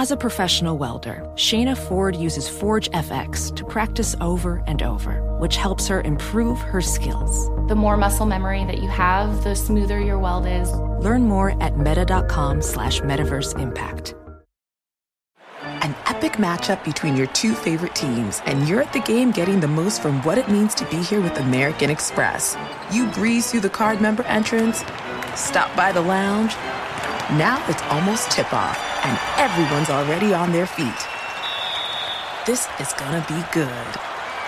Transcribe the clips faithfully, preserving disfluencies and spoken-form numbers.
As a professional welder, Shayna Ford uses Forge F X to practice over and over, which helps her improve her skills. The more muscle memory that you have, the smoother your weld is. Learn more at meta.com slash metaverse impact. An epic matchup between your two favorite teams, and you're at the game getting the most from what it means to be here with American Express. You breeze through the card member entrance, stop by the lounge. Now it's almost tip-off, and everyone's already on their feet. This is gonna be good.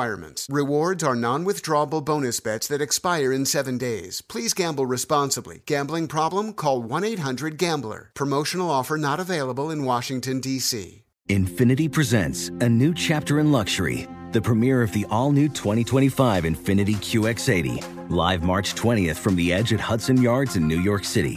Requirements. Rewards are non-withdrawable bonus bets that expire in seven days. Please gamble responsibly. Gambling problem? Call one eight hundred gambler. Promotional offer not available in Washington, D C. Infiniti presents a new chapter in luxury. The premiere of the all-new twenty twenty-five Infiniti Q X eighty. Live March twentieth from the Edge at Hudson Yards in New York City.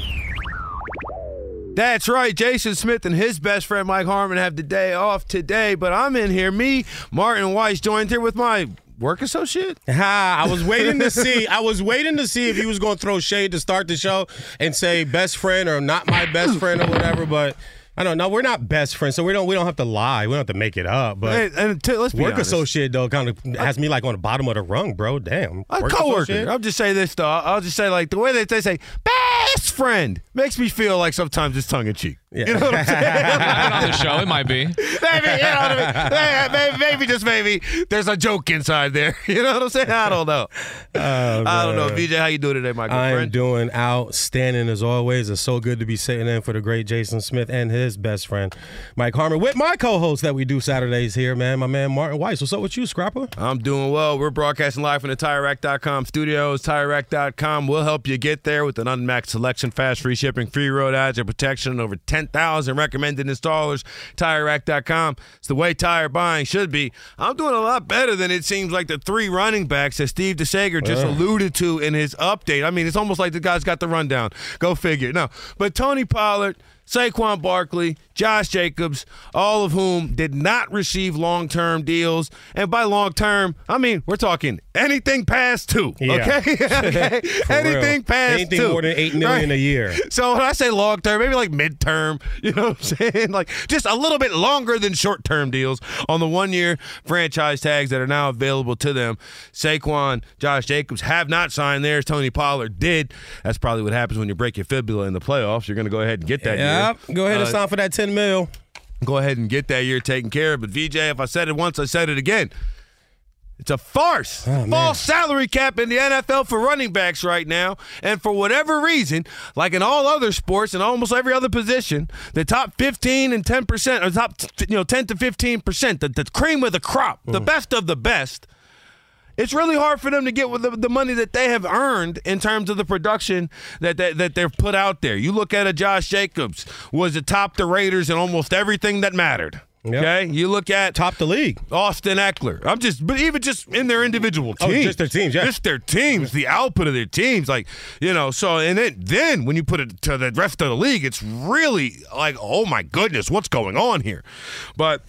That's right. Jason Smith and his best friend Mike Harmon have the day off today, but I'm in here. Me, Martin Weiss, joined here with my work associate. Ha! I was waiting to see. I was waiting to see if he was going to throw shade to start the show and say best friend or not my best friend or whatever. But I don't know. We're not best friends, so we don't. We don't have to lie. We don't have to make it up. But hey, and t- let's be work honest. Associate though kind of has me like on the bottom of the rung, bro. Damn. A work coworker. Associate? I'll just say this though. I'll just say like the way that they say best friend makes me feel like sometimes it's tongue in cheek. Yeah. You know what I'm saying? Not on the show, it might be. Maybe, you know what I mean? maybe, maybe, just maybe, there's a joke inside there. You know what I'm saying? I don't know. Oh, I don't know. Veejay, how you doing today, my good I'm friend? I'm doing outstanding as always. It's so good to be sitting in for the great Jason Smith and his best friend, Mike Harmon, with my co-host that we do Saturdays here, man. My man, Martin Weiss. What's up with you, Scrapper? I'm doing well. We're broadcasting live from the tire rack dot com studios. tire rack dot com will help you get there with an unmatched selection, fast free shipping, free road ads, and protection, over ten thousand recommended installers. tire rack dot com. It's the way tire buying should be. I'm doing a lot better than it seems like the three running backs that Steve DeSager just uh. alluded to in his update. I mean, it's almost like the guy's got the rundown. Go figure. No, but Tony Pollard, Saquon Barkley, Josh Jacobs, all of whom did not receive long-term deals. And by long-term, I mean, we're talking anything past two, yeah. okay? okay? Anything real. past anything two. Anything more than eight million dollars right? a year. So when I say long-term, maybe like midterm, you know what I'm saying? Like just a little bit longer than short-term deals on the one-year franchise tags that are now available to them. Saquon, Josh Jacobs have not signed theirs. Tony Pollard did. That's probably what happens when you break your fibula in the playoffs. You're going to go ahead and get that yeah. Yep. Go ahead and sign uh, for that ten mil. Go ahead and get that year taken care of. But Veejay, if I said it once, I said it again. It's a farce. Oh, false salary cap in the N F L for running backs right now. And for whatever reason, like in all other sports and almost every other position, the top fifteen and ten percent, or top you know ten to fifteen percent, the, the cream of the crop, mm. the best of the best, It's really hard for them to get with the, the money that they have earned in terms of the production that, that that they've put out there. You look at a Josh Jacobs, was atop the Raiders in almost everything that mattered. Okay, yep. You look at top the league. Austin Ekeler. I'm just, but even just in their individual teams, oh, just their teams, yeah, just their teams, the output of their teams, like you know. So and then, then when you put it to the rest of the league, it's really like, oh my goodness, what's going on here? But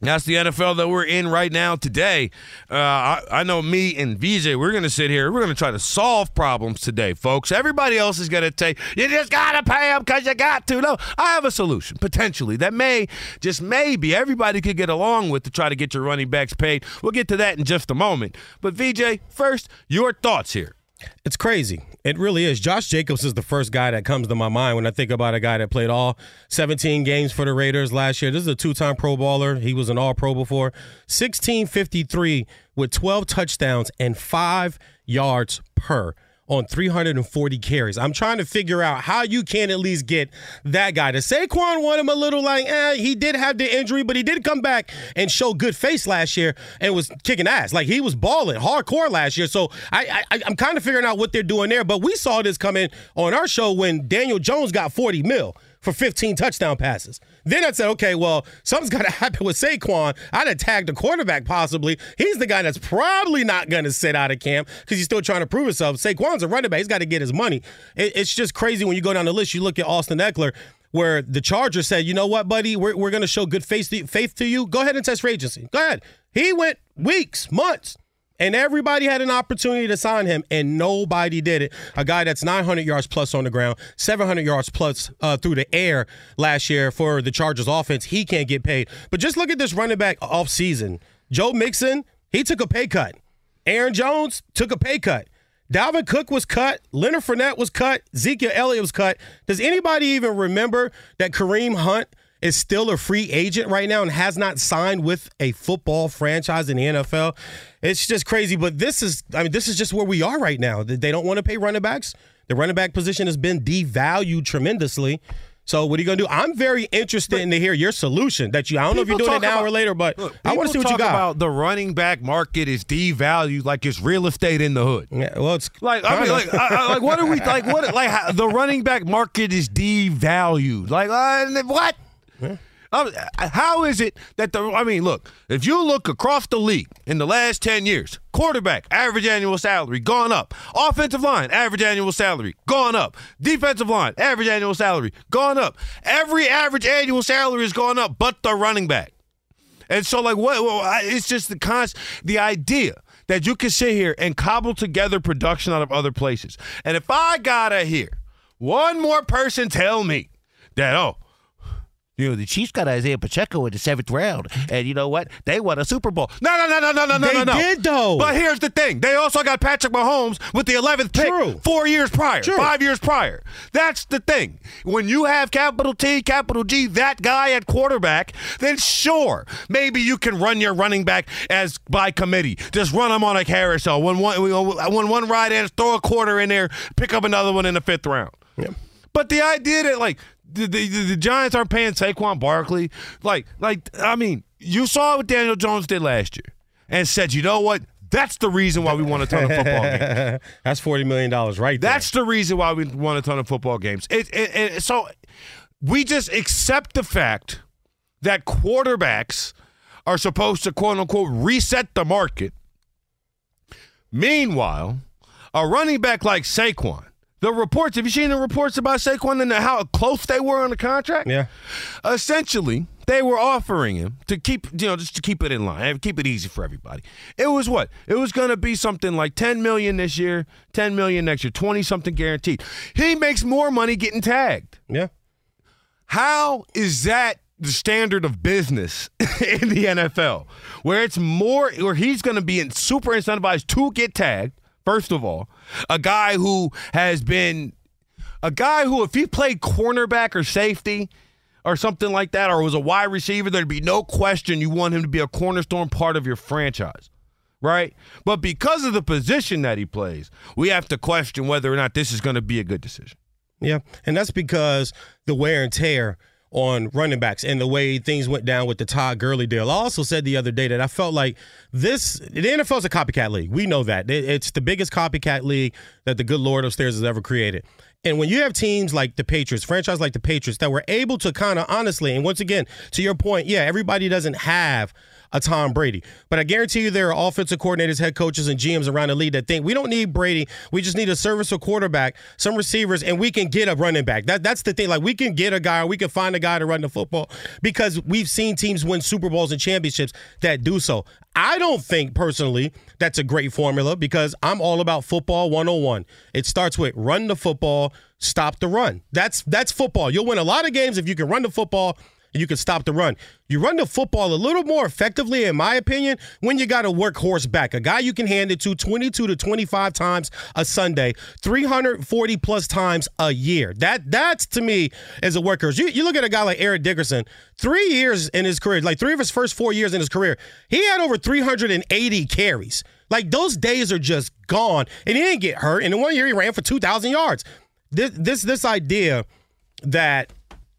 that's the N F L that we're in right now today. Uh, I, I know me and Veejay, we're going to sit here. We're going to try to solve problems today, folks. Everybody else is going to take, you just got to pay them because you got to. No, I have a solution, potentially, that may, just maybe, everybody could get along with to try to get your running backs paid. We'll get to that in just a moment. But, Veejay, first, your thoughts here. It's crazy. It really is. Josh Jacobs is the first guy that comes to my mind when I think about a guy that played all seventeen games for the Raiders last year. This is a two-time Pro Bowler. He was an All-Pro before. sixteen fifty-three with twelve touchdowns and five yards per on three hundred forty carries. I'm trying to figure out how you can at least get that guy. To Saquon won him a little like, eh, he did have the injury, but he did come back and show good face last year and was kicking ass. Like, he was balling hardcore last year. So I, I, I'm kind of figuring out what they're doing there. But we saw this coming on our show when Daniel Jones got forty mil for fifteen touchdown passes. Then I said, okay, well, something's got to happen with Saquon. I'd have tagged the quarterback possibly. He's the guy that's probably not going to sit out of camp because he's still trying to prove himself. Saquon's a running back. He's got to get his money. It's just crazy when you go down the list. You look at Austin Ekeler, where the Chargers said, you know what, buddy, we're, we're going to show good faith to, faith to you. Go ahead and test for agency. Go ahead. He went weeks, months, and everybody had an opportunity to sign him, and nobody did it. A guy that's nine hundred yards plus on the ground, seven hundred yards plus uh, through the air last year for the Chargers offense. He can't get paid. But just look at this running back offseason. Joe Mixon, he took a pay cut. Aaron Jones took a pay cut. Dalvin Cook was cut. Leonard Fournette was cut. Ezekiel Elliott was cut. Does anybody even remember that Kareem Hunt is still a free agent right now and has not signed with a football franchise in the N F L? It's just crazy. But this is, I mean, this is just where we are right now. They don't want to pay running backs. The running back position has been devalued tremendously. So what are you going to do? I'm very interested but, in to hear your solution. That you, I don't know if you're doing it now about, or later, but look, I want to see what you got. People talk about the running back market is devalued like it's real estate in the hood. Yeah, well, it's like I mean, like, I, I, like what are we like what like how, the running back market is devalued like uh, what? Yeah. Um, how is it that the – I mean, look, if you look across the league in the last ten years, quarterback, average annual salary, gone up. Offensive line, average annual salary, gone up. Defensive line, average annual salary, gone up. Every average annual salary has gone up but the running back. And so, like, what? Well, it's just the cons- the idea that you can sit here and cobble together production out of other places. And if I got to hear one more person tell me that, oh, you know, the Chiefs got Isaiah Pacheco in the seventh round, and you know what? They won a Super Bowl. No, no, no, no, no, no, no, no. They did, though. But here's the thing. They also got Patrick Mahomes with the eleventh pick True. four years prior, True. five years prior. That's the thing. When you have capital T, capital G, that guy at quarterback, then sure, maybe you can run your running back as by committee. Just run them on a carousel. When one, when one ride ends, throw a quarter in there, pick up another one in the fifth round. Yep. But the idea that, like, The, the, the Giants aren't paying Saquon Barkley. Like, like I mean, you saw what Daniel Jones did last year and said, you know what? That's the reason why we won a ton of football games. That's forty million dollars right there. That's the reason why we won a ton of football games. It, it, it, so we just accept the fact that quarterbacks are supposed to, quote, unquote, reset the market. Meanwhile, a running back like Saquon, the reports, have you seen the reports about Saquon and how close they were on the contract? Yeah. Essentially, they were offering him to keep, you know, just to keep it in line, keep it easy for everybody. It was what? It was going to be something like ten million dollars this year, ten million dollars next year, twenty-something guaranteed. He makes more money getting tagged. Yeah. How is that the standard of business in the N F L, where it's more, where he's going to be super incentivized to get tagged? First of all, a guy who has been a guy who, if he played cornerback or safety or something like that, or was a wide receiver, there'd be no question you want him to be a cornerstone part of your franchise, right? But because of the position that he plays, we have to question whether or not this is going to be a good decision. Yeah, and that's because the wear and tear on running backs and the way things went down with the Todd Gurley deal. I also said the other day that I felt like this, the N F L is a copycat league. We know that. It's the biggest copycat league that the good Lord upstairs has ever created. And when you have teams like the Patriots, franchise like the Patriots, that were able to kind of honestly, and once again, to your point, yeah, everybody doesn't have a Tom Brady. But I guarantee you there are offensive coordinators, head coaches, and G Ms around the league that think we don't need Brady. We just need a serviceable quarterback, some receivers, and we can get a running back. That, that's the thing. Like, we can get a guy, or we can find a guy to run the football, because we've seen teams win Super Bowls and championships that do so. I don't think, personally, that's a great formula, because I'm all about football one oh one. It starts with run the football, stop the run. That's that's football. You'll win a lot of games if you can run the football and you can stop the run. You run the football a little more effectively, in my opinion, when you got a workhorse back, a guy you can hand it to twenty-two to twenty-five times a Sunday, three hundred forty plus times a year. That, that's to me, is a workhorse. You, you look at a guy like Eric Dickerson, three years in his career, like three of his first four years in his career, he had over three hundred eighty carries. Like, those days are just gone, and he didn't get hurt. And in one year, he ran for two thousand yards. This, this, this idea that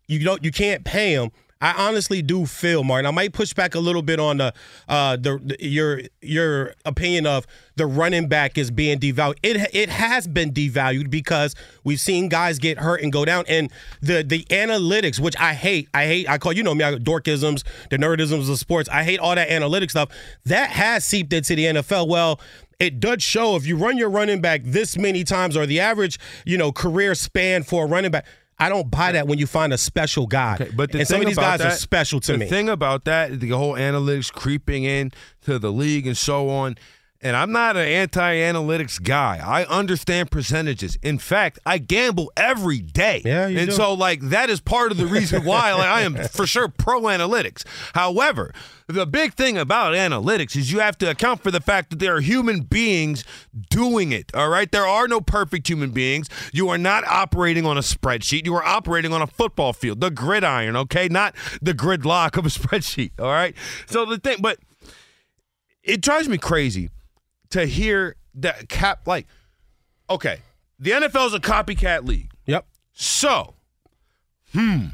you don't, you can't pay him, I honestly do feel, Martin, I might push back a little bit on the uh, the, the your your opinion of the running back is being devalued. It it has been devalued because we've seen guys get hurt and go down, and the the analytics, which I hate, I hate, I call, you know me, I dorkisms, the nerdisms of sports, I hate all that analytic stuff. That has seeped into the N F L. Well, it does show if you run your running back this many times, or the average, you know, career span for a running back. I don't buy that when you find a special guy. Okay, but the and some of these guys that, are special to the me. The thing about that, the whole analytics creeping in to the league and so on, and I'm not an anti-analytics guy. I understand percentages. In fact, I gamble every day. Yeah, you and do. So, like, that is part of the reason why like, I am for sure pro-analytics. However, the big thing about analytics is you have to account for the fact that there are human beings doing it, all right? There are no perfect human beings. You are not operating on a spreadsheet. You are operating on a football field, the gridiron, okay? Not the gridlock of a spreadsheet, all right? So the thing, but it drives me crazy to hear that cap, like, okay, the N F L is a copycat league. Yep. So, hmm,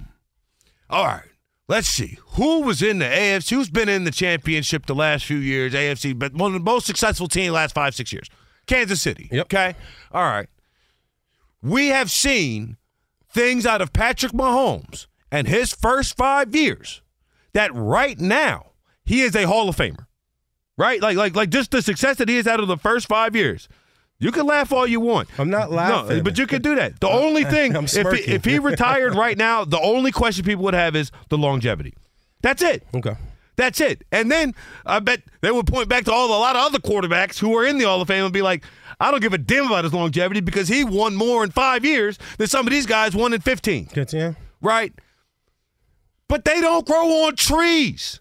all right. Let's see. Who was in the A F C? Who's been in the championship the last few years? A F C, but one of the most successful team last five, six years. Kansas City. Yep. Okay? All right. We have seen things out of Patrick Mahomes and his first five years that right now he is a Hall of Famer. Right? Like, like, like just the success that he has out of the first five years. You can laugh all you want. I'm not laughing. No, but you can do that. The only thing, if he, if he retired right now, the only question people would have is the longevity. That's it. Okay. That's it. And then I bet they would point back to all a lot of other quarterbacks who are in the Hall of Fame and be like, I don't give a damn about his longevity because he won more in five years than some of these guys won in fifteen. Good, yeah. Right? But they don't grow on trees.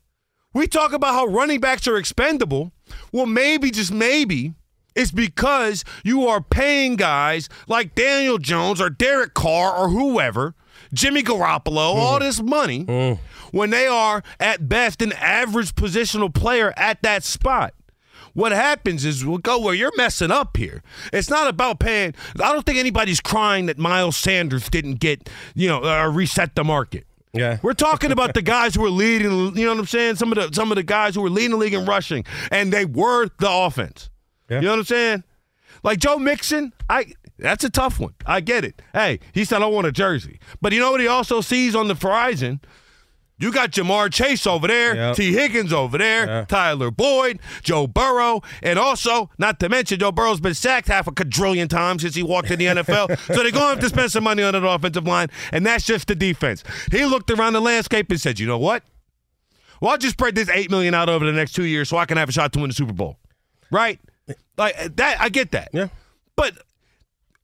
We talk about how running backs are expendable. Well, maybe, just maybe, it's because you are paying guys like Daniel Jones or Derek Carr or whoever, Jimmy Garoppolo, mm-hmm. all this money, mm. when they are, at best, an average positional player at that spot. What happens is we'll go, well, you're messing up here. It's not about paying. I don't think anybody's crying that Miles Sanders didn't get, you know, uh, reset the market. Yeah. We're talking about the guys who are leading, you know what I'm saying? Some of the some of the guys who are leading the league in rushing, and they were the offense. Yeah. You know what I'm saying? Like Joe Mixon, I that's a tough one. I get it. Hey, he said I want a jersey. But you know what he also sees on the horizon? You got Jamar Chase over there, yep. T. Higgins over there, yeah. Tyler Boyd, Joe Burrow, and also, not to mention, Joe Burrow's been sacked half a quadrillion times since he walked in the N F L, so they're going to have to spend some money on that offensive line, and that's just the defense. He looked around the landscape and said, you know what? Well, I'll just spread this eight million dollars out over the next two years so I can have a shot to win the Super Bowl. Right? Like that, I get that. Yeah. But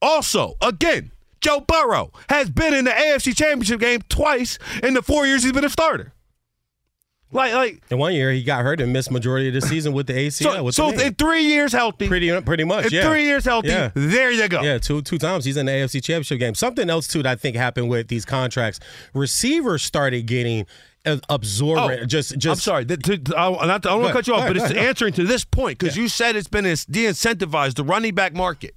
also, again, Joe Burrow has been in the A F C Championship game twice in the four years he's been a starter. Like, like. In one year, he got hurt and missed majority of the season with the A C L. So, with so the in three years healthy. Pretty, pretty much, in yeah. three years healthy, yeah. there you go. Yeah, two two times he's in the A F C Championship game. Something else, too, that I think happened with these contracts. Receivers started getting absorbent. Oh, just, just. I'm sorry. The, to, I, not to, I don't want to cut you off, ahead, but it's ahead, answering to this point because yeah. you said it's been de-incentivized, the running back market.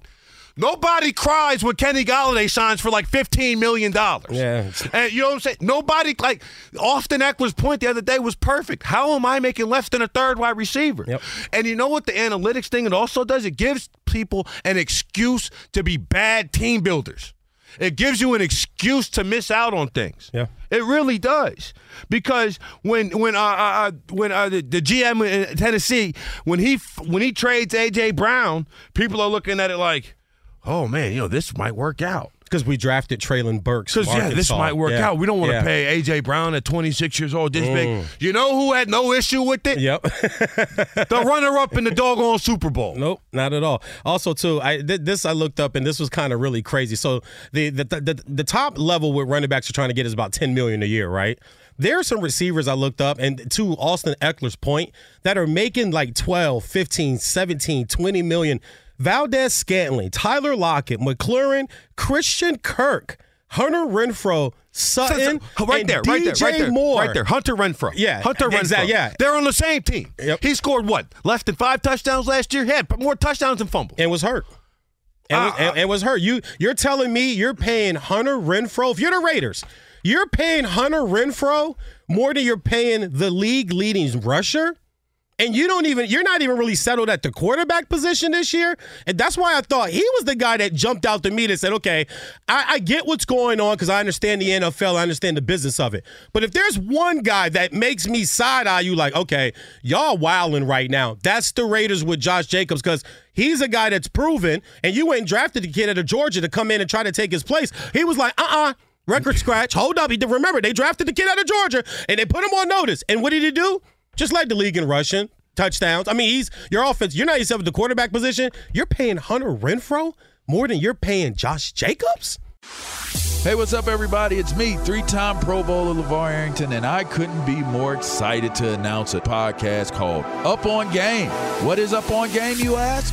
Nobody cries when Kenny Golladay signs for like fifteen million dollars. Yeah. And you know what I'm saying? Nobody, like, Austin Eckler's point the other day was perfect. How am I making less than a third wide receiver? Yep. And you know what the analytics thing it also does? It gives people an excuse to be bad team builders. It gives you an excuse to miss out on things. Yeah. It really does. Because when when uh, uh, when uh, the, the G M in Tennessee, when he when he trades A J. Brown, people are looking at it like, oh, man, you know, this might work out. Because we drafted Treylon Burks. Because, yeah, this might work yeah. out. We don't want to yeah. pay A J. Brown at twenty-six years old this mm. big. You know who had no issue with it? Yep. The runner-up in the doggone Super Bowl. Nope, not at all. Also, too, I th- this I looked up, and this was kind of really crazy. So the the, the the the top level with running backs are trying to get is about ten million dollars a year, right? There are some receivers I looked up, and to Austin Eckler's point, that are making like twelve, fifteen, seventeen, twenty million dollars. Valdez Scantling, Tyler Lockett, McLaurin, Christian Kirk, Hunter Renfro, Sutton, so, so, right, and there, right, D J there, right there, Moore. Right there, Hunter Renfro. Yeah, Hunter Renfro. Exactly, yeah. They're on the same team. Yep. He scored, what, less than five touchdowns last year? He had more touchdowns than fumbles. And was hurt. And, uh, was, and, and was hurt. You, you're telling me you're paying Hunter Renfro, if you're the Raiders, you're paying Hunter Renfro more than you're paying the league-leading rusher? And you don't even, you're not even really settled at the quarterback position this year. And that's why I thought he was the guy that jumped out to me that said, okay, I, I get what's going on because I understand the N F L. I understand the business of it. But if there's one guy that makes me side-eye you like, okay, y'all wilding right now, that's the Raiders with Josh Jacobs because he's a guy that's proven. And you went and drafted the kid out of Georgia to come in and try to take his place. He was like, uh-uh, record scratch. Hold up. He did, remember, they drafted the kid out of Georgia and they put him on notice. And what did he do? Just like the league in rushing, touchdowns. I mean, he's your offense. You're not yourself at the quarterback position. You're paying Hunter Renfro more than you're paying Josh Jacobs? Hey, what's up, everybody? It's me, three-time Pro Bowler LeVar Arrington, and I couldn't be more excited to announce a podcast called Up On Game. What is Up On Game, you ask?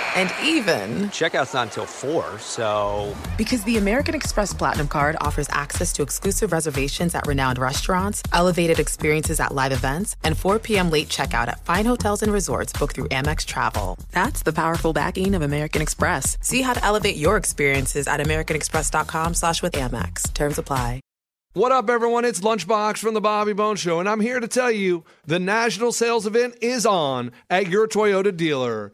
And even, checkout's not until four, so... Because the American Express Platinum Card offers access to exclusive reservations at renowned restaurants, elevated experiences at live events, and four p.m. late checkout at fine hotels and resorts booked through Amex Travel. That's the powerful backing of American Express. See how to elevate your experiences at americanexpress.com slash with Amex. Terms apply. What up, everyone? It's Lunchbox from the Bobby Bones Show, and I'm here to tell you the national sales event is on at your Toyota dealer,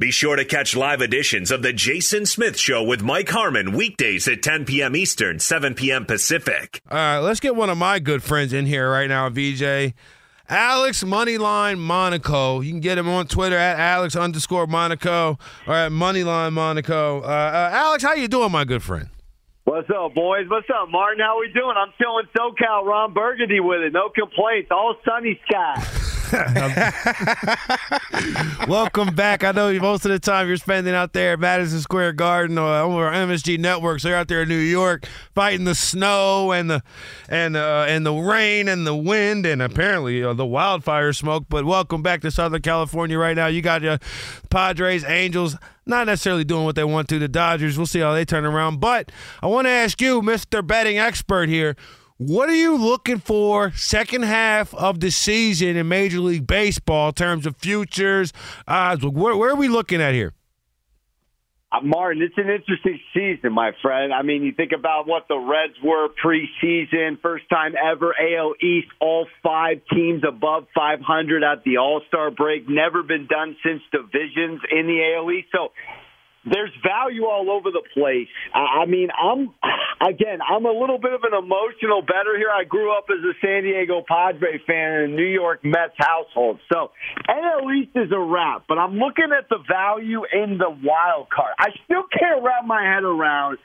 Be sure to catch live editions of The Jason Smith Show with Mike Harmon weekdays at ten p.m. Eastern, seven p.m. Pacific. All right, let's get one of my good friends in here right now, Veejay. Alex Moneyline Monaco. You can get him on Twitter at Alex underscore Monaco or at Moneyline Monaco. Uh, uh, Alex, how you doing, my good friend? What's up, boys? What's up, Martin? How we doing? I'm still in SoCal, Ron Burgundy with it. No complaints. All sunny skies. Welcome back. I know most of the time you're spending out there at Madison Square Garden or over M S G Network. So you're out there in New York fighting the snow and the and uh, and the rain and the wind and apparently uh, the wildfire smoke. But welcome back to Southern California right now. You got your Padres, Angels, not necessarily doing what they want to. The Dodgers, we'll see how they turn around. But I want to ask you, Mister Betting Expert here, what are you looking for second half of the season in Major League Baseball in terms of futures, odds? Uh, where, where are we looking at here? Uh, Martin, it's an interesting season, my friend. I mean, you think about what the Reds were preseason, first time ever, A L East, all five teams above five hundred at the All-Star break, never been done since divisions in the A L East. So there's value all over the place. I mean, I'm again, I'm a little bit of an emotional bettor here. I grew up as a San Diego Padre fan in a New York Mets household. So N L East is a wrap, but I'm looking at the value in the wild card. I still can't wrap my head around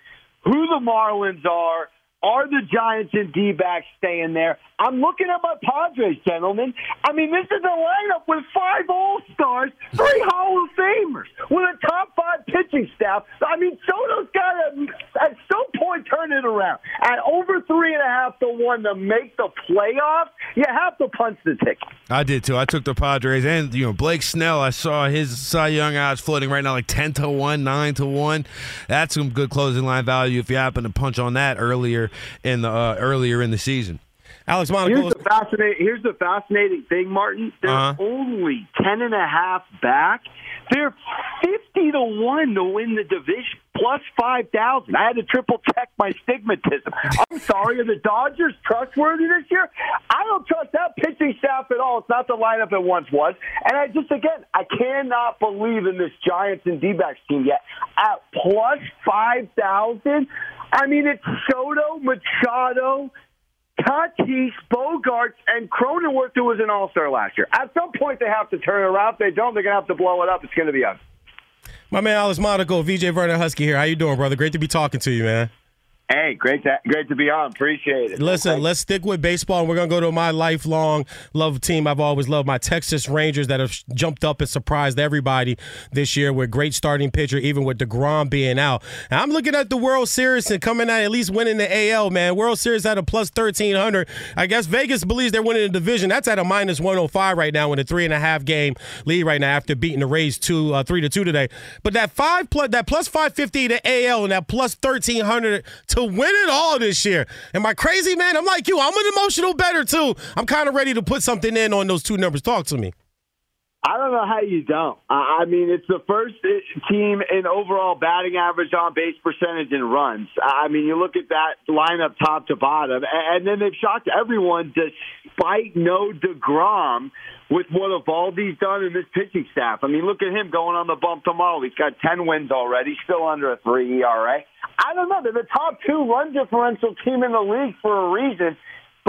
who the Marlins are. Are the Giants and D-backs staying there? I'm looking at my Padres, gentlemen. I mean, this is a lineup with five All-Stars, three Hall of Famers, with a top-five pitching staff. I mean, Soto's got to, at some point, turn it around. At over three and a half to one to make the playoffs, you have to punch the ticket. I did, too. I took the Padres. And, you know, Blake Snell, I saw his Cy Young odds floating right now like ten to one, nine to one. That's some good closing line value if you happen to punch on that earlier. In the uh, earlier in the season, Alex Monaco. Here's the fascinating. Here's the fascinating thing, Martin. They're uh-huh. only ten and a half back. They're fifty to one to win the division, plus five thousand. I had to triple check my stigmatism. I'm sorry, are the Dodgers trustworthy this year? I don't trust that pitching staff at all. It's not the lineup it once was. And I just again, I cannot believe in this Giants and D-backs team yet at plus five thousand. I mean, it's Soto, Machado, Tatis, Bogarts, and Cronenworth, who was an All-Star last year. At some point, they have to turn it around. If they don't, they're going to have to blow it up. It's going to be us. My man, Alex Monaco, Veejay Huskey here. How you doing, brother? Great to be talking to you, man. Hey, great to, great to be on. Appreciate it. Listen, Thanks. Let's stick with baseball. We're going to go to my lifelong love team I've always loved, my Texas Rangers, that have jumped up and surprised everybody this year with great starting pitcher, even with DeGrom being out. And I'm looking at the World Series and coming out at least winning the A L, man. World Series at a plus thirteen hundred. I guess Vegas believes they're winning the division. That's at a minus one oh five right now in a three-and-a-half game lead right now after beating the Rays two, uh, three to two today. But that five plus, that plus five fifty to A L and that plus thirteen hundred to to win it all this year. Am I crazy, man? I'm like you. I'm an emotional bettor, too. I'm kind of ready to put something in on those two numbers. Talk to me. I don't know how you don't. I mean, it's the first team in overall batting average, on base percentage, and runs. I mean, you look at that lineup top to bottom, and then they've shocked everyone despite no DeGrom with what Evaldi's done in this pitching staff. I mean, look at him going on the bump tomorrow. He's got ten wins already, still under a three E R A. I don't know. They're the top two run differential team in the league for a reason.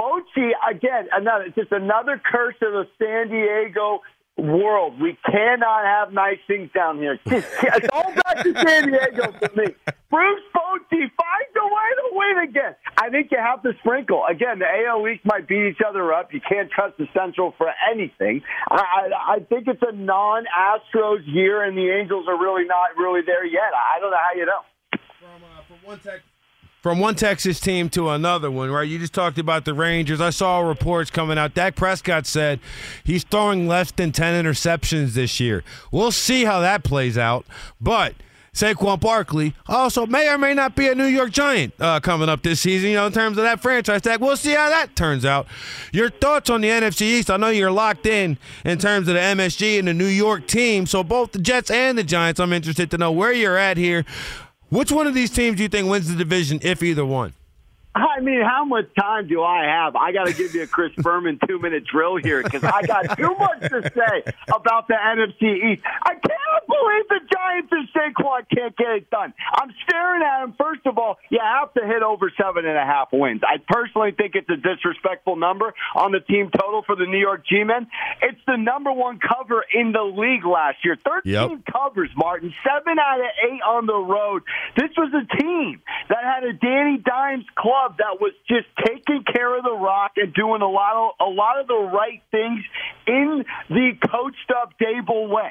Bochy, again, another just another curse of the San Diego world. We cannot have nice things down here. It's all back to San Diego for me. Bruce Bochy finds a way to win again, I think you have to sprinkle. Again, the A L East might beat each other up. You can't trust the Central for anything. I, I, I think it's a non-Astros year, and the Angels are really not really there yet. I don't know how you know. From, uh, from, one Tex- from one Texas team to another one, right? You just talked about the Rangers. I saw reports coming out. Dak Prescott said he's throwing less than ten interceptions this year. We'll see how that plays out, but – Saquon Barkley also may or may not be a New York Giant uh, coming up this season, you know, in terms of that franchise tag. We'll see how that turns out. Your thoughts on the N F C East? I know you're locked in in terms of the M S G and the New York team. So both the Jets and the Giants, I'm interested to know where you're at here. Which one of these teams do you think wins the division, if either one? I mean, how much time do I have? I got to give you a Chris Berman two-minute drill here because I got too much to say about the N F C East. I can't believe the Giants and Saquon can't get it done. I'm staring at him. First of all, you have to hit over seven and a half wins. I personally think it's a disrespectful number on the team total for the New York G-Men. It's the number one cover in the league last year. thirteen yep. covers, Martin. Seven out of eight on the road. This was a team that had a Danny Dimes club that was just taking care of the rock and doing a lot of a lot of the right things in the coached-up Dable way.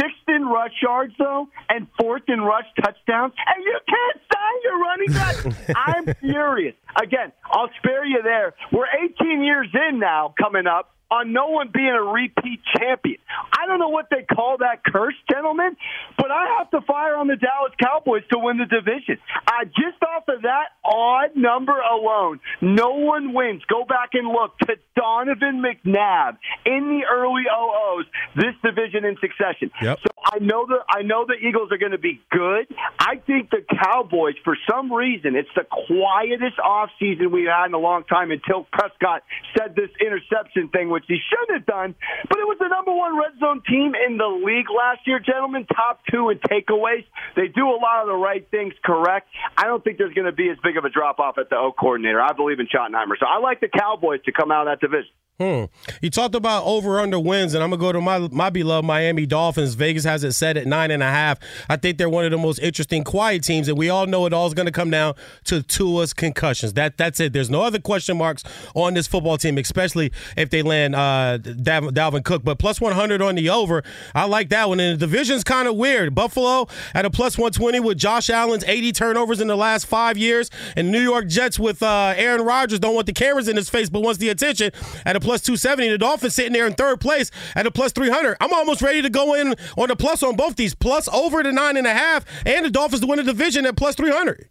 Sixth in rush yards, though, and fourth in rush touchdowns, and you can't sign your running back. I'm furious. Again, I'll spare you there. We're eighteen years in now coming up on no one being a repeat champion. I don't know what they call that curse, gentlemen, but I have to fire on the Dallas Cowboys to win the division. I just off of that odd number alone, no one wins. Go back and look to Donovan McNabb in the early oh ohs, this division in succession. Yep. So I know the I know the Eagles are going to be good. I think the Cowboys, for some reason, it's the quietest offseason we've had in a long time until Prescott said this interception thing, which he shouldn't have done, but it was the number one red zone team in the league last year, gentlemen, top two in takeaways. They do a lot of the right things correct. I don't think there's going to be as big of a drop-off at the O coordinator. I believe in Schottenheimer. So I like the Cowboys to come out of that division. Hmm. You talked about over-under wins, and I'm going to go to my my beloved Miami Dolphins. Vegas has it set at nine and a half. I think they're one of the most interesting quiet teams, and we all know it all is going to come down to Tua's concussions. That That's it. There's no other question marks on this football team, especially if they land uh, Dalvin, Dalvin Cook. But plus one hundred on the over, I like that one. And the division's kind of weird. Buffalo at a plus one twenty with Josh Allen's eighty turnovers in the last five years, and New York Jets with uh, Aaron Rodgers don't want the cameras in his face but wants the attention at a plus two seventy. The Dolphins sitting there in third place at a plus three hundred. I'm almost ready to go in on the plus on both these, plus over the nine and a half, and the Dolphins to win the division at plus three hundred.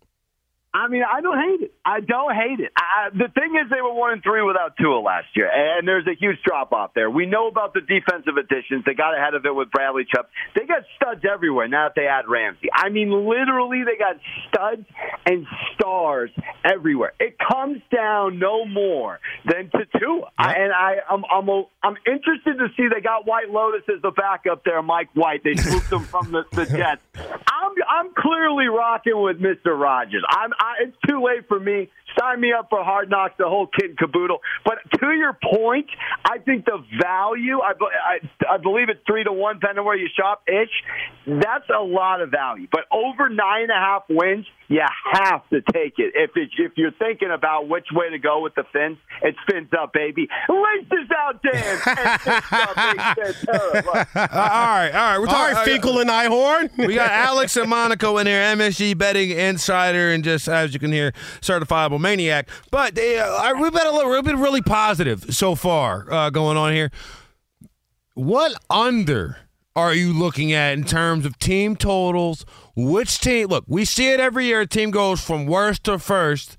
I mean, I don't hate it. I don't hate it. I, the thing is, they were one and three without Tua last year, and there's a huge drop-off there. We know about the defensive additions. They got ahead of it with Bradley Chubb. They got studs everywhere now that they add Ramsey. I mean, literally, they got studs and stars everywhere. It comes down no more than to Tua. I, and I, I'm, I'm, a, I'm interested to see they got White Lotus as the backup there, Mike White. They swooped him from the, the Jets. I'm, I'm clearly rocking with Mister Rogers. I'm. I, I, it's too late for me. Sign me up for Hard Knocks, the whole kit and caboodle. But to your point, I think the value, I, I, I believe it's three to one, depending on where you shop, ish. That's a lot of value. But over nine and a half wins, you have to take it. If it, if you're thinking about which way to go with the fins, it spins up, baby. Laces out, Dan. All right, all right. We're talking right, Finkel and Ihorn. We got Alex and Monaco in there, M S G betting insider, and just as you can hear, certifiable maniac. But they, uh, we've been a little, we've been really positive so far uh, going on here. What under are you looking at in terms of team totals? Which team? Look, we see it every year. A team goes from worst to first.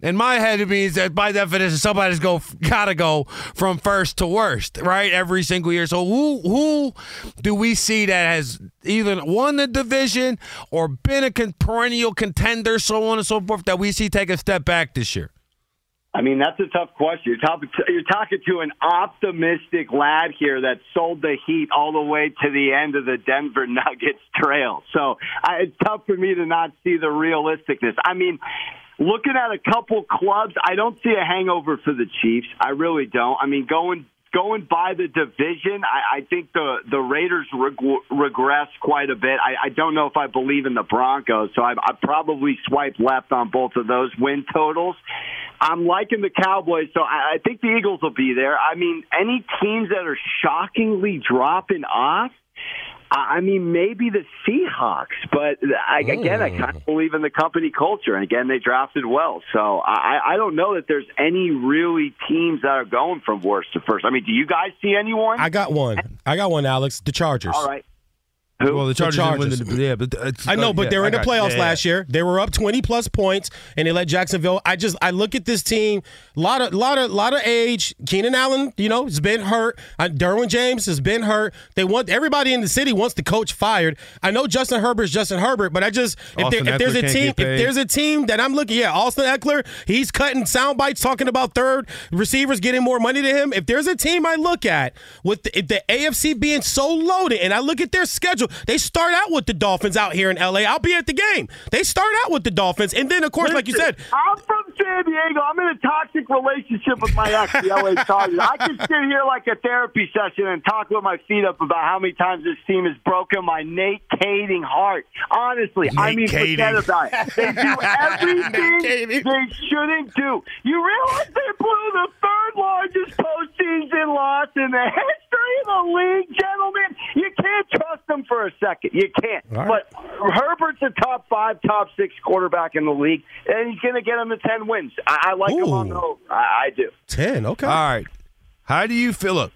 In my head, it means that by definition, somebody's go gotta go from first to worst, right? Every single year. So who who do we see that has either won the division or been a con- perennial contender, so on and so forth, that we see take a step back this year? I mean, that's a tough question. You're, top, you're talking to an optimistic lad here that sold the heat all the way to the end of the Denver Nuggets trail. So I, it's tough for me to not see the realisticness. I mean, looking at a couple clubs, I don't see a hangover for the Chiefs. I really don't. I mean, going Going by the division, I, I think the, the Raiders reg- regress quite a bit. I, I don't know if I believe in the Broncos, so I, I probably swipe left on both of those win totals. I'm liking the Cowboys, so I, I think the Eagles will be there. I mean, any teams that are shockingly dropping off, I mean, maybe the Seahawks, but I, again, I kind of believe in the company culture. And again, they drafted well. So I, I don't know that there's any really teams that are going from worst to first. I mean, do you guys see anyone? I got one. I got one, Alex. The Chargers. All right. Who? Well, the Chargers, the Chargers. Didn't win the, yeah, but it's, I know, but yeah, they were in the playoffs yeah, yeah. last year. They were up twenty plus points, and they let Jacksonville. I just I look at this team, lot of lot of lot of age. Keenan Allen, you know, has been hurt. Uh, Derwin James has been hurt. They want everybody in the city wants the coach fired. I know Justin Herbert's Justin Herbert, but I just if, there, if there's a team if there's a team that I'm looking, yeah, Austin Ekeler, he's cutting sound bites talking about third receivers getting more money to him. If there's a team I look at with the, the A F C being so loaded, and I look at their schedule. They start out with the Dolphins out here in L A. I'll be at the game. They start out with the Dolphins. And then, of course, listen, like you said. I'm from San Diego. I'm in a toxic relationship with my ex, the L A Chargers. I can sit here like a therapy session and talk with my feet up about how many times this team has broken my Nate Kading heart. Honestly, Nate I mean, Kading. Forget about it. They do everything they shouldn't do. You realize they blew the third largest postseason loss in the history of the league, gentlemen? You can't trust them for a second. You can't. Right. But Herbert's a top five, top six quarterback in the league, and he's going to get him to ten wins. I, I like Ooh. him on the over. I, I do. ten, okay. All right. How do you feel it?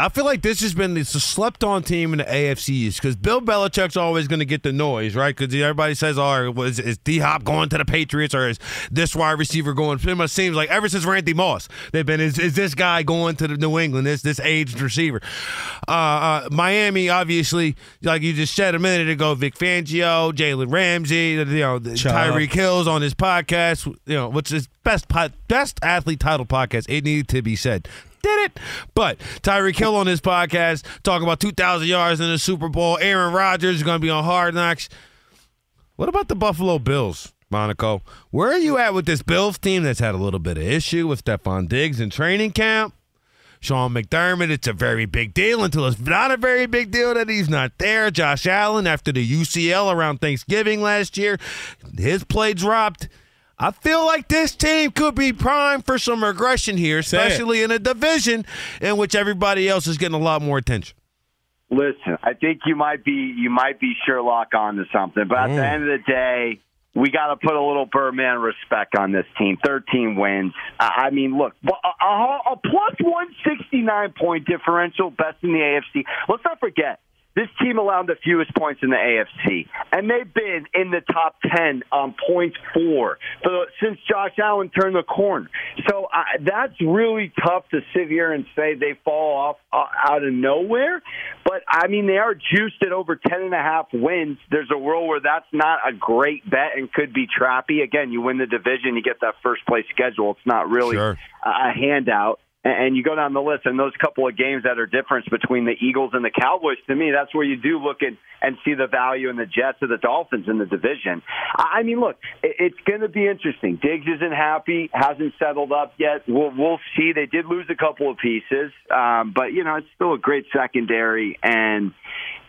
I feel like this has been the slept-on team in the A F C East because Bill Belichick's always going to get the noise, right? Because everybody says, "Oh, is, is D-Hop going to the Patriots, or is this wide receiver going?" Pretty much seems like ever since Randy Moss, they've been, "Is, is this guy going to the New England? This this aged receiver?" Uh, uh, Miami, obviously, like you just said a minute ago, Vic Fangio, Jalen Ramsey, you know, Tyreek Hill's on his podcast, you know, which is best po- best athlete title podcast. It needed to be said. Did it. But Tyreek Hill on his podcast talking about two thousand yards in the Super Bowl. Aaron Rodgers is going to be on Hard Knocks. What about the Buffalo Bills, Monaco? Where are you at with this Bills team that's had a little bit of issue with Stephon Diggs in training camp? Sean McDermott, it's a very big deal until it's not a very big deal that he's not there. Josh Allen, after the U C L around Thanksgiving last year, his play dropped. I feel like this team could be primed for some regression here, especially in a division in which everybody else is getting a lot more attention. Listen, I think you might be you might be Sherlock onto something, but at mm. the end of the day, we got to put a little Birdman respect on this team. thirteen wins. I mean, look, a, a, a plus one sixty-nine point differential, best in the A F C. Let's not forget. This team allowed the fewest points in the A F C, and they've been in the top ten on points four so, since Josh Allen turned the corner. So uh, that's really tough to sit here and say they fall off uh, out of nowhere. But, I mean, they are juiced at over ten and a half wins. There's a world where that's not a great bet and could be trappy. Again, you win the division, you get that first-place schedule. It's not really sure. a handout. And you go down the list, and those couple of games that are difference between the Eagles and the Cowboys, to me, that's where you do look at and see the value in the Jets or the Dolphins in the division. I mean, look, it's going to be interesting. Diggs isn't happy, hasn't settled up yet. We'll, we'll see. They did lose a couple of pieces, um, but, you know, it's still a great secondary, and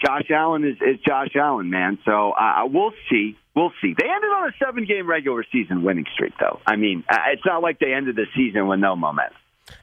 Josh Allen is, is Josh Allen, man. So uh, we'll see. We'll see. They ended on a seven-game regular season winning streak, though. I mean, it's not like they ended the season with no momentum.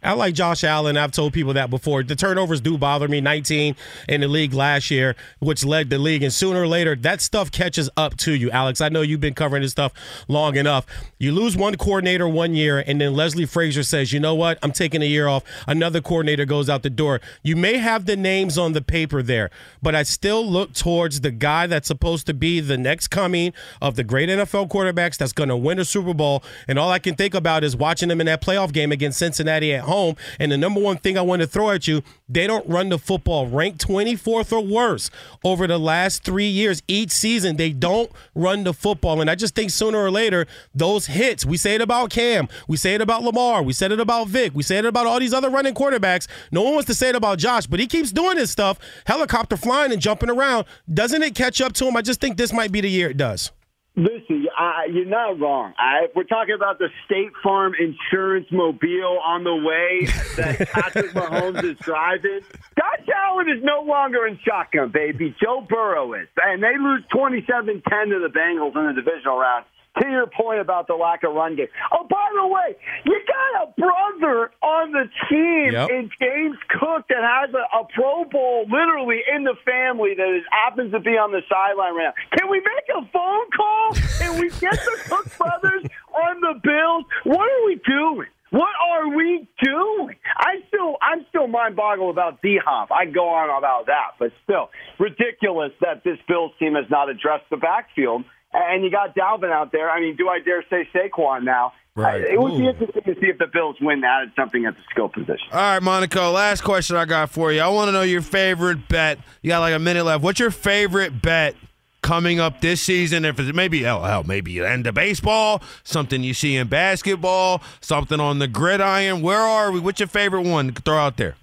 I like Josh Allen. I've told people that before. The turnovers do bother me. nineteen in the league last year, which led the league. And sooner or later, that stuff catches up to you, Alex. I know you've been covering this stuff long enough. You lose one coordinator one year, and then Leslie Frazier says, you know what? I'm taking a year off. Another coordinator goes out the door. You may have the names on the paper there, but I still look towards the guy that's supposed to be the next coming of the great N F L quarterbacks that's going to win a Super Bowl. And all I can think about is watching them in that playoff game against Cincinnati at home, and the number one thing I want to throw at you, they don't run the football, ranked twenty-fourth or worse over the last three years. Each season, they don't run the football, and I just think sooner or later, those hits, we say it about Cam, we say it about Lamar, we said it about Vic, we said it about all these other running quarterbacks. No one wants to say it about Josh, but he keeps doing this stuff, helicopter flying and jumping around. Doesn't it catch up to him? I just think this might be the year it does. Listen, uh, you're not wrong. I, we're talking about the State Farm Insurance Mobile on the way that Patrick Mahomes is driving. Josh Allen is no longer in shotgun, baby. Joe Burrow is. And they lose twenty-seven ten to the Bengals in the divisional round. To your point about the lack of run game. Oh, by the way, you got a brother on the team yep. in James Cook that has a, a Pro Bowl literally in the family that is, happens to be on the sideline right now. Can we make a phone call and we get the Cook brothers on the Bills? What are we doing? What are we doing? I still, I'm still mind-boggled about D-Hop. I go on about that, but still, ridiculous that this Bills team has not addressed the backfield. And you got Dalvin out there. I mean, do I dare say Saquon now? Right. It would Ooh. be interesting to see if the Bills win that at something at the skill position. All right, Monaco, last question I got for you. I want to know your favorite bet. You got like a minute left. What's your favorite bet coming up this season? If it's maybe, hell, hell, maybe the end of baseball, something you see in basketball, something on the gridiron. Where are we? What's your favorite one to throw out there?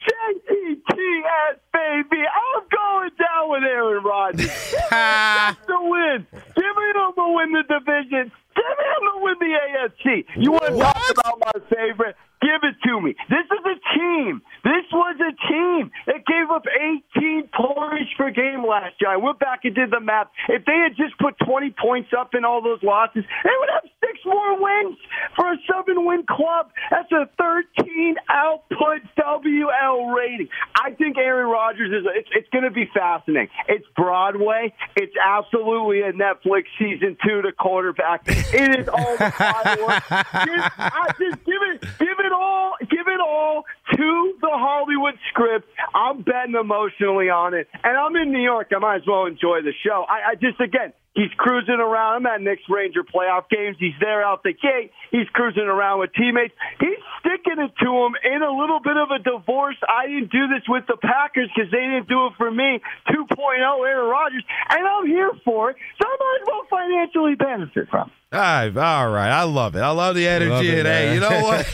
J T T S, baby. I'm going down with Aaron Rodgers. That's the win. Give me them to win the division. Give me them to win the A F C. You want to talk about my favorite? Give it to me. This is a team. This was a team that gave up eighteen points per game last year. I went back and did the math. If they had just put twenty points up in all those losses, they would have six more wins for a seven-win club. That's a thirteen output W L rating. I think Aaron Rodgers is – it's, it's going to be fascinating. It's Broadway. It's absolutely a Netflix season two to quarterback. It is all the fireworks. Just, I, just give it – give it Give it all, give it all to the Hollywood script. I'm betting emotionally on it, and I'm in New York. I might as well enjoy the show. I, I just again, he's cruising around. I'm at Knicks Ranger playoff games. He's there out the gate. He's cruising around with teammates. He's sticking it to him in a little bit of a divorce. I didn't do this with the Packers because they didn't do it for me. two point oh Aaron Rodgers, and I'm here for it. So I might as well financially benefit from it. All right, all right, I love it. I love the energy today. You know what?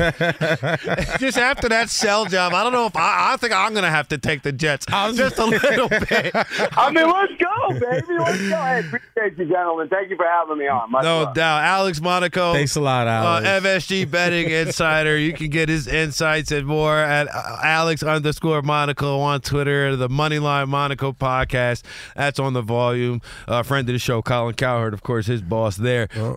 Just after that sell job, I don't know if I, I think I'm going to have to take the Jets. I'm just a little bit. I mean, let's go, baby. Let's go. I appreciate you, gentlemen. Thank you for having me on. Much no love. doubt. Alex Monaco. Thanks a lot, Alex. Uh, F S G Betting Insider. You can get his insights and more at uh, Alex underscore Monaco on Twitter, the Moneyline Monaco podcast. That's on the volume. Uh, friend of the show, Colin Cowherd, of course, his boss there. Oh.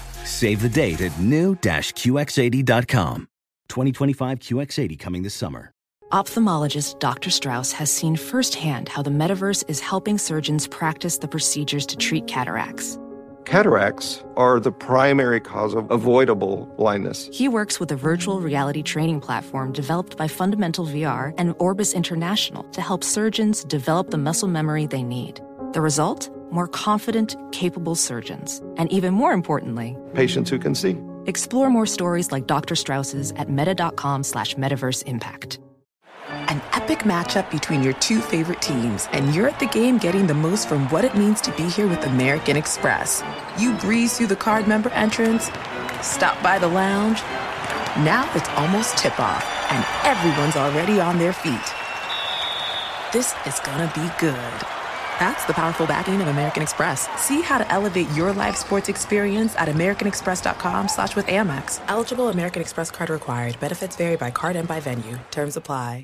Save the date at new dash Q X eighty dot com. twenty twenty-five Q X eighty coming this summer. Ophthalmologist Doctor Strauss has seen firsthand how the metaverse is helping surgeons practice the procedures to treat cataracts. Cataracts are the primary cause of avoidable blindness. He works with a virtual reality training platform developed by Fundamental V R and Orbis International to help surgeons develop the muscle memory they need. The result? More confident, capable surgeons. And even more importantly, patients who can see. Explore more stories like Doctor Strauss's at meta.com slash metaverse impact. An epic matchup between your two favorite teams, and you're at the game getting the most from what it means to be here with American Express. You breeze through the card member entrance, stop by the lounge. Now it's almost tip-off, and everyone's already on their feet. This is gonna be good. That's the powerful backing of American Express. See how to elevate your live sports experience at americanexpress.com slash with Amex. Eligible American Express card required. Benefits vary by card and by venue. Terms apply.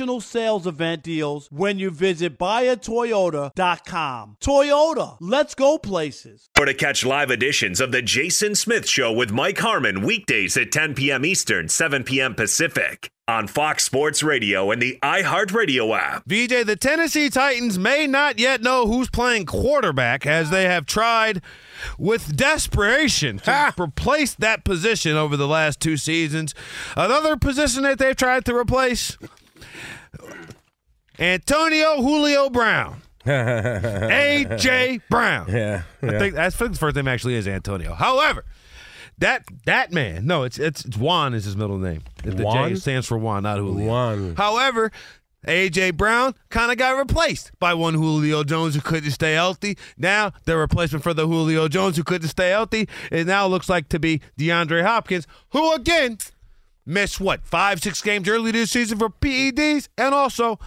sales event deals when you visit buy a toyota dot com. Toyota, let's go places. Or to catch live editions of The Jason Smith Show with Mike Harmon weekdays at ten p.m. Eastern, seven p.m. Pacific on Fox Sports Radio and the iHeartRadio app. Veejay, the Tennessee Titans may not yet know who's playing quarterback as they have tried with desperation to ha! replace that position over the last two seasons. Another position that they've tried to replace... Antonio Julio Brown. A J. Brown. Yeah, yeah. I think that's the first name actually is Antonio. However, that that man, no, it's it's, it's Juan is his middle name. The Juan? J stands for Juan, not Julio. Juan. However, A J. Brown kind of got replaced by one Julio Jones who couldn't stay healthy. Now, the replacement for the Julio Jones who couldn't stay healthy, it now looks like to be DeAndre Hopkins, who again missed, what, five, six games early this season for P E Ds, and also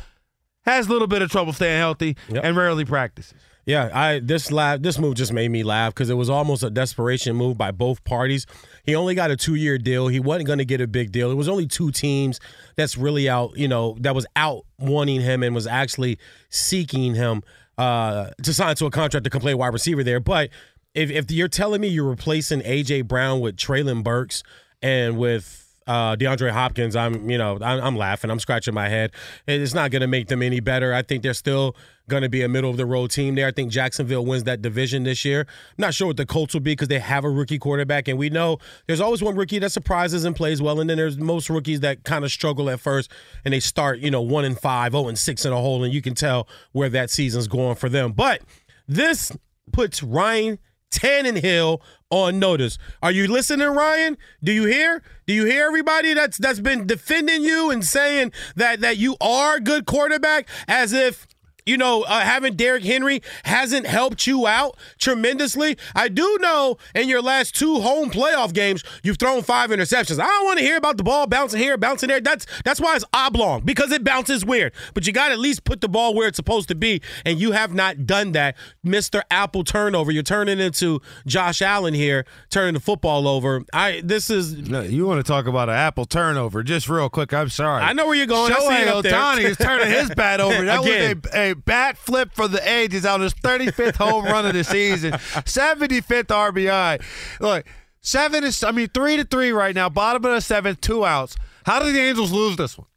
has a little bit of trouble staying healthy yep. and rarely practices. Yeah, I this laugh, this move just made me laugh because it was almost a desperation move by both parties. He only got a two-year deal. He wasn't going to get a big deal. It was only two teams that's really out, you know, that was out wanting him and was actually seeking him uh, to sign to a contract to come play wide receiver there. But if, if you're telling me you're replacing A J. Brown with Treylon Burks and with Uh, DeAndre Hopkins, I'm, you know, I'm, I'm laughing. I'm scratching my head. It's not going to make them any better. I think they're still going to be a middle-of-the-road team there. I think Jacksonville wins that division this year. I'm not sure what the Colts will be because they have a rookie quarterback, and we know there's always one rookie that surprises and plays well, and then there's most rookies that kind of struggle at first, and they start, you know, one and five, oh and six in a hole, and you can tell where that season's going for them. But this puts Ryan Tannehill on notice. Are you listening, Ryan? Do you hear? Do you hear everybody that's that's been defending you and saying that that you are a good quarterback as if, you know, uh, having Derrick Henry hasn't helped you out tremendously? I do know in your last two home playoff games, you've thrown five interceptions. I don't want to hear about the ball bouncing here, bouncing there. That's that's why it's oblong, because it bounces weird. But you got to at least put the ball where it's supposed to be, and you have not done that. Mister Apple turnover. You're turning into Josh Allen here, turning the football over. I This is... No, you want to talk about an Apple turnover. Just real quick, I'm sorry. I know where you're going. Shohei Ohtani is turning his bat over. That Again. was a... a bat flip for the ages on his thirty-fifth home run of the season, seventy-fifth R B I. Look, seven is, I mean, three to three right now, bottom of the seventh, two outs. How did the Angels lose this one?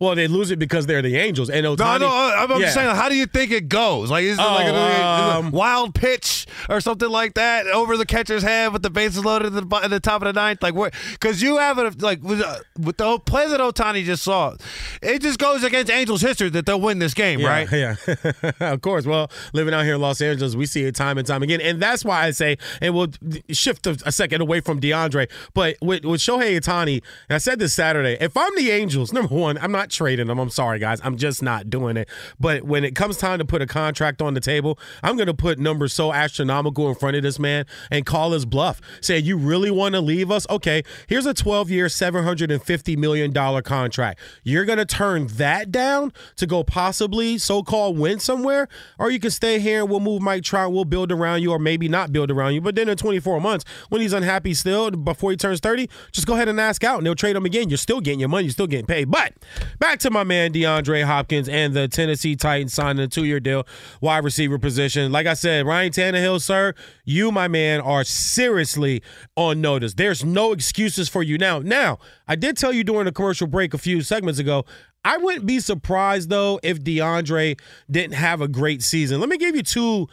Well, they lose it because they're the Angels. And Ohtani, no, no, I'm, I'm yeah. just saying, how do you think it goes? Like, is it oh, like a, um, a wild pitch or something like that over the catcher's head with the bases loaded at the, at the top of the ninth? Like, what? Because you have it, like, with, uh, with the play that Ohtani just saw, it just goes against Angels history that they'll win this game, yeah, right? Yeah, of course. Well, living out here in Los Angeles, we see it time and time again. And that's why I say, and we'll shift a second away from DeAndre, but with, with Shohei Ohtani, and I said this Saturday, if I'm the Angels, number one, I'm not trading them. I'm sorry, guys. I'm just not doing it. But when it comes time to put a contract on the table, I'm going to put numbers so astronomical in front of this man and call his bluff. Say, you really want to leave us? Okay, here's a twelve-year, seven hundred fifty million dollars contract. You're going to turn that down to go possibly so-called win somewhere? Or you can stay here and we'll move Mike Trout. We'll build around you or maybe not build around you. But then in twenty-four months, when he's unhappy still, before he turns thirty, just go ahead and ask out and they'll trade him again. You're still getting your money. You're still getting paid. But Back to my man DeAndre Hopkins and the Tennessee Titans signing a two-year deal, wide receiver position. Like I said, Ryan Tannehill, sir, you, my man, are seriously on notice. There's no excuses for you now. Now, I did tell you during the commercial break a few segments ago, I wouldn't be surprised, though, if DeAndre didn't have a great season. Let me give you two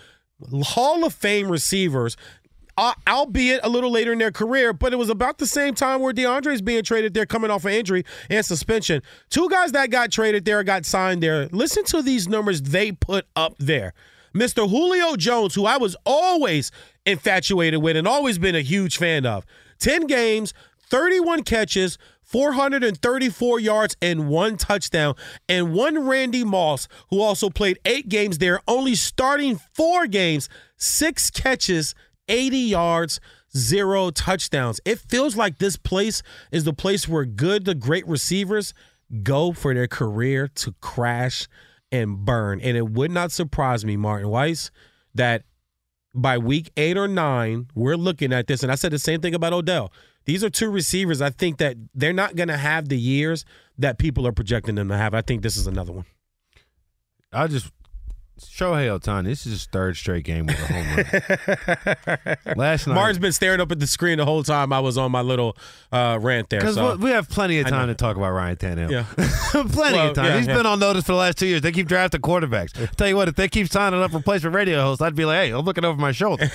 Hall of Fame receivers, Uh, albeit a little later in their career, but it was about the same time where DeAndre's being traded there, coming off an injury and suspension. Two guys that got traded there, got signed there. Listen to these numbers they put up there. Mister Julio Jones, who I was always infatuated with and always been a huge fan of. ten games, thirty-one catches, four hundred thirty-four yards and one touchdown, and one Randy Moss, who also played eight games there, only starting four games, six catches, eighty yards, zero touchdowns. It feels like this place is the place where good to great receivers go for their career to crash and burn. And it would not surprise me, Martin Weiss, that by week eight or nine, we're looking at this. And I said the same thing about Odell. These are two receivers I think that they're not going to have the years that people are projecting them to have. I think this is another one. I just – Shohei Ohtani, this is his third straight game with a home run. Last night, Martin's been staring up at the screen the whole time I was on my little uh, rant there. Because so. we have plenty of time to talk about Ryan Tannehill. Yeah. plenty well, of time. Yeah, He's yeah. been on notice for the last two years. They keep drafting quarterbacks. I'll tell you what, if they keep signing up replacement radio hosts, I'd be like, hey, I'm looking over my shoulder.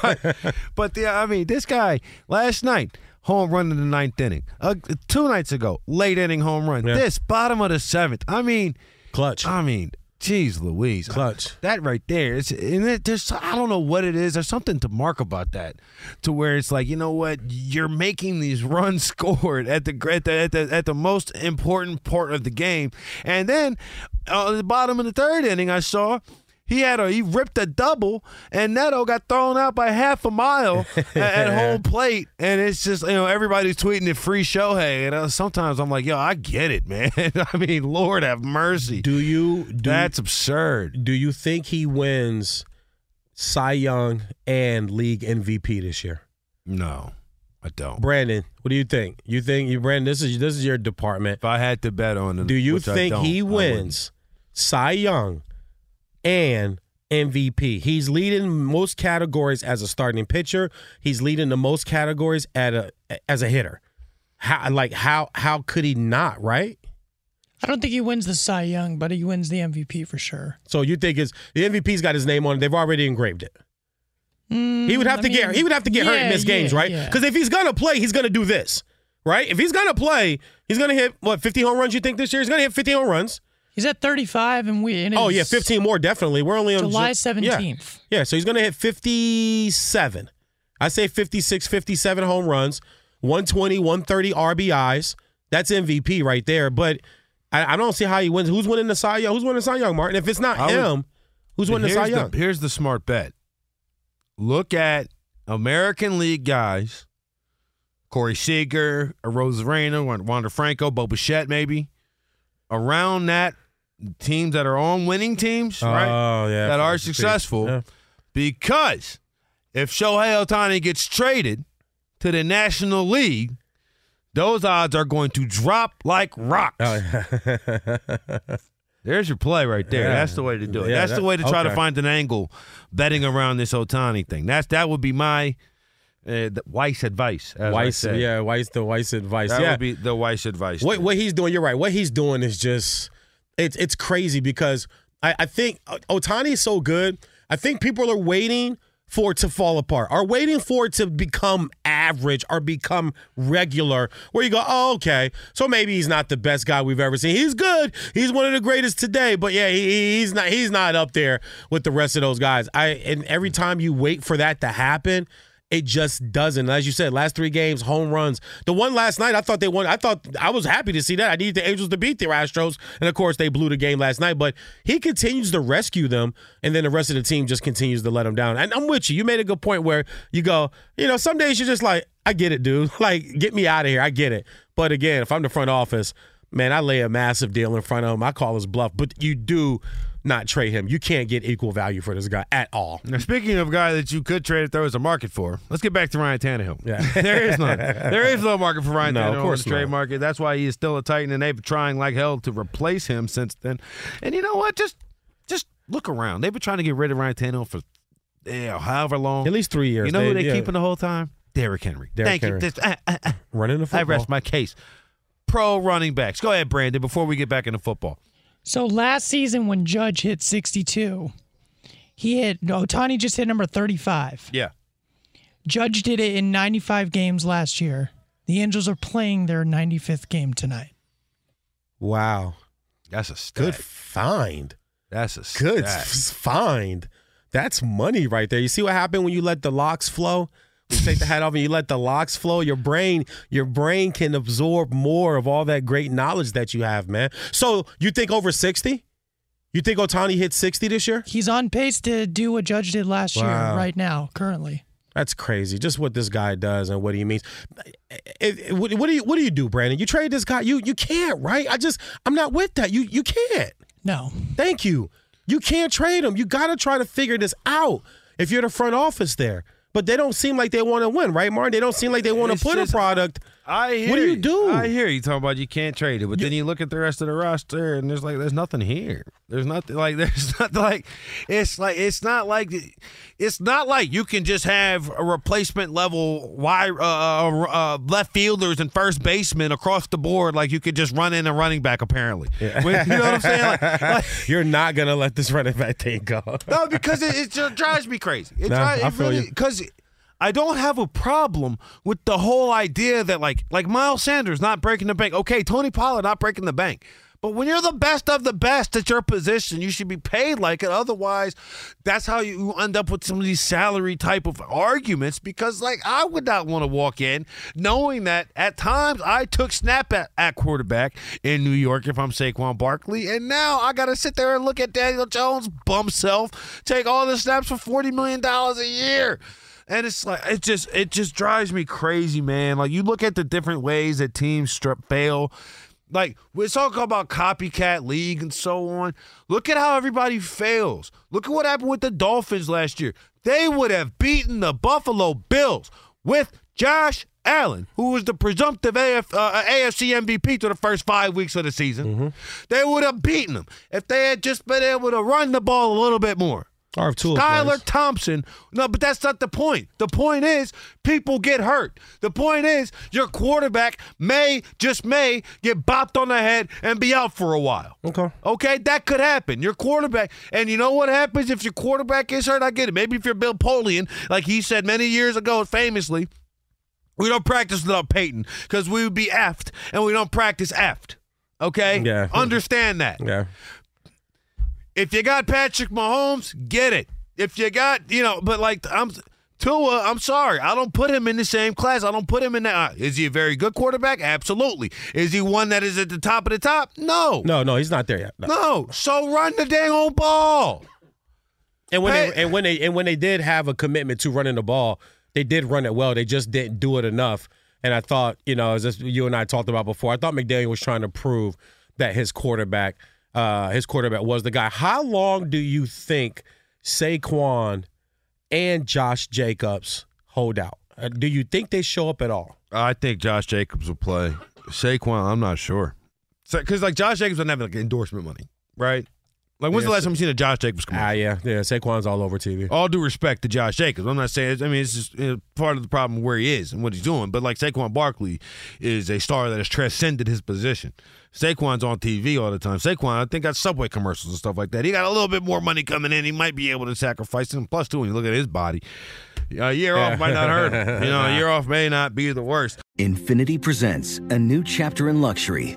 but, but yeah, I mean, this guy, last night, home run in the ninth inning. Uh, two nights ago, late inning home run. Yeah. This, bottom of the seventh. I mean. Clutch. I mean. Jeez Louise. Clutch. I, that right there. It's, and it, there's, I don't know what it is. There's something to mark about that to where it's like, you know what? You're making these runs scored at the at the, at the, at the most important part of the game. And then uh, at the bottom of the third inning, I saw he had a, he ripped a double, and Neto got thrown out by half a mile at, at home plate. And it's just, you know, everybody's tweeting it, free Shohei. And I, sometimes I'm like, yo, I get it, man. I mean, Lord have mercy. Do you? Do, That's absurd. Do you think he wins Cy Young and League M V P this year? No, I don't. Brandon, what do you think? You think, you Brandon, this is this is your department. If I had to bet on him, do you think he wins Cy Young and M V P? He's leading most categories as a starting pitcher. He's leading the most categories at a as a hitter. How like how how could he not, right? I don't think he wins the Cy Young, but he wins the M V P for sure. So you think it's the M V P's got his name on it? They've already engraved it. Mm, he would have I to mean, get he would have to get yeah, hurt and miss yeah, games, right? Because yeah. if he's gonna play, he's gonna do this, right? If he's gonna play, he's gonna hit what fifty home runs? You think this year he's gonna hit fifty home runs? He's at thirty-five, and we. And oh yeah, fifteen more definitely. We're only on July seventeenth. Yeah. yeah, so he's gonna hit fifty-seven. I say fifty-six, fifty-seven home runs, one twenty, one thirty R B Is. That's M V P right there. But I, I don't see how he wins. Who's winning the Cy Young? Who's winning the Cy Young, Martin? If it's not would, him, who's winning the Cy Young? The, here's the smart bet. Look at American League guys: Corey Seager, Arozarena, Wander Franco, Bo Bichette, maybe around that. Teams that are on winning teams, right? Oh, yeah. That are successful. Yeah. Because if Shohei Ohtani gets traded to the National League, those odds are going to drop like rocks. Oh, yeah. There's your play right there. Yeah. That's the way to do it. Yeah, That's that, the way to try okay. to find an angle betting around this Ohtani thing. That's That would be my Uh, the Weiss advice. As Weiss, I yeah, Weiss, the Weiss advice. That yeah. would be the Weiss advice. What, what he's doing, you're right. What he's doing is just, it's it's crazy because I, I think Ohtani is so good. I think people are waiting for it to fall apart, are waiting for it to become average or become regular, where you go, oh, okay, so maybe he's not the best guy we've ever seen. He's good. He's one of the greatest today, but yeah, he, he's not he's not up there with the rest of those guys. I And every time you wait for that to happen, it just doesn't. As you said, last three games, home runs. The one last night, I thought they won. I thought I was happy to see that. I needed the Angels to beat the Astros, and of course, they blew the game last night. But he continues to rescue them, and then the rest of the team just continues to let them down. And I'm with you. You made a good point where you go, you know, some days you're just like, I get it, dude. Like, get me out of here. I get it. But again, if I'm the front office, man, I lay a massive deal in front of them. I call his bluff. But you do not trade him. You can't get equal value for this guy at all. Now, speaking of a guy that you could trade if there was a market for, let's get back to Ryan Tannehill. Yeah. There is none. There is no market for Ryan no, Tannehill of course on the trade market. That's why he is still a Titan, and they've been trying like hell to replace him since then. And you know what? Just just look around. They've been trying to get rid of Ryan Tannehill for yeah, however long. At least three years. You know they, who they're yeah. keeping the whole time? Derrick Henry. Derrick Thank Henry. you. I, I, I, Running the football. I rest my case. Pro running backs. Go ahead, Brandon, before we get back into football. So last season when Judge hit sixty-two, he hit Ohtani just hit number thirty-five. Yeah. Judge did it in ninety-five games last year. The Angels are playing their ninety-fifth game tonight. Wow. That's a stack. Good find. That's a stack. Good find. That's money right there. You see what happened when you let the locks flow? You take the hat off and you let the locks flow. Your brain, your brain can absorb more of all that great knowledge that you have, man. So you think over sixty? You think Ohtani hit sixty this year? He's on pace to do what Judge did last wow. year right now, currently. That's crazy. Just what this guy does and what he means. It, it, what, what do you What do you do, Brandon? You trade this guy? You you can't, right? I just I'm not with that. You you can't. No. Thank you. You can't trade him. You got to try to figure this out if you're the front office there. But they don't seem like they want to win, right, Martin? They don't seem like they want to put just, a product. I hear What do you do? I hear you talking about you can't trade it, but you, then you look at the rest of the roster and there's like there's nothing here. There's nothing like there's not like it's like it's not like it's not like you can just have a replacement level wide uh, uh, left fielders and first basemen across the board. Like you could just run in a running back. Apparently, yeah. With, you know what I'm saying? Like, like, you're not gonna let this running back thing go. No, because it, it just drives me crazy. It, no, drives, I it feel really because. I don't have a problem with the whole idea that, like, like Miles Sanders not breaking the bank. Okay, Tony Pollard not breaking the bank. But when you're the best of the best at your position, you should be paid like it. Otherwise, that's how you end up with some of these salary type of arguments because, like, I would not want to walk in knowing that at times I took snap at, at quarterback in New York if I'm Saquon Barkley, and now I got to sit there and look at Daniel Jones, bum self, take all the snaps for forty million dollars a year. And it's like it just it just drives me crazy, man. Like you look at the different ways that teams strip fail. Like we're talking about copycat league and so on. Look at how everybody fails. Look at what happened with the Dolphins last year. They would have beaten the Buffalo Bills with Josh Allen, who was the presumptive A F, uh, A F C M V P through the first five weeks of the season. Mm-hmm. They would have beaten them if they had just been able to run the ball a little bit more. Skylar Thompson. No, but that's not the point. The point is people get hurt. The point is your quarterback may, just may, get bopped on the head and be out for a while. Okay. Okay? That could happen. Your quarterback. And you know what happens if your quarterback is hurt? I get it. Maybe if you're Bill Polian, like he said many years ago famously, we don't practice without Peyton because we would be effed and we don't practice effed. Okay? Yeah. Understand that. Yeah. If you got Patrick Mahomes, get it. If you got, you know, but like I'm Tua, I'm sorry. I don't put him in the same class. I don't put him in that. Is he a very good quarterback? Absolutely. Is he one that is at the top of the top? No. No, no, he's not there yet. No. no. So run the dang old ball. And when hey. they and when they and when they did have a commitment to running the ball, they did run it well. They just didn't do it enough. And I thought, you know, as this, you and I talked about before, I thought McDaniel was trying to prove that his quarterback Uh, his quarterback was the guy. How long do you think Saquon and Josh Jacobs hold out? Uh, do you think they show up at all? I think Josh Jacobs will play. Saquon, I'm not sure. Because, so, like, Josh Jacobs doesn't have, like, endorsement money, right? Like, when's yeah, the last time you've seen a Josh Jacobs commercial? Ah, yeah. Yeah, Saquon's all over T V. All due respect to Josh Jacobs. I'm not saying – I mean, it's just it's part of the problem where he is and what he's doing. But, like, Saquon Barkley is a star that has transcended his position. Saquon's on T V all the time. Saquon, I think, got Subway commercials and stuff like that. He got a little bit more money coming in. He might be able to sacrifice him. Plus, too, when you look at his body, a year yeah. off might not hurt him. You know, a year off may not be the worst. Infiniti presents a new chapter in luxury.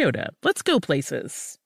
let's go places.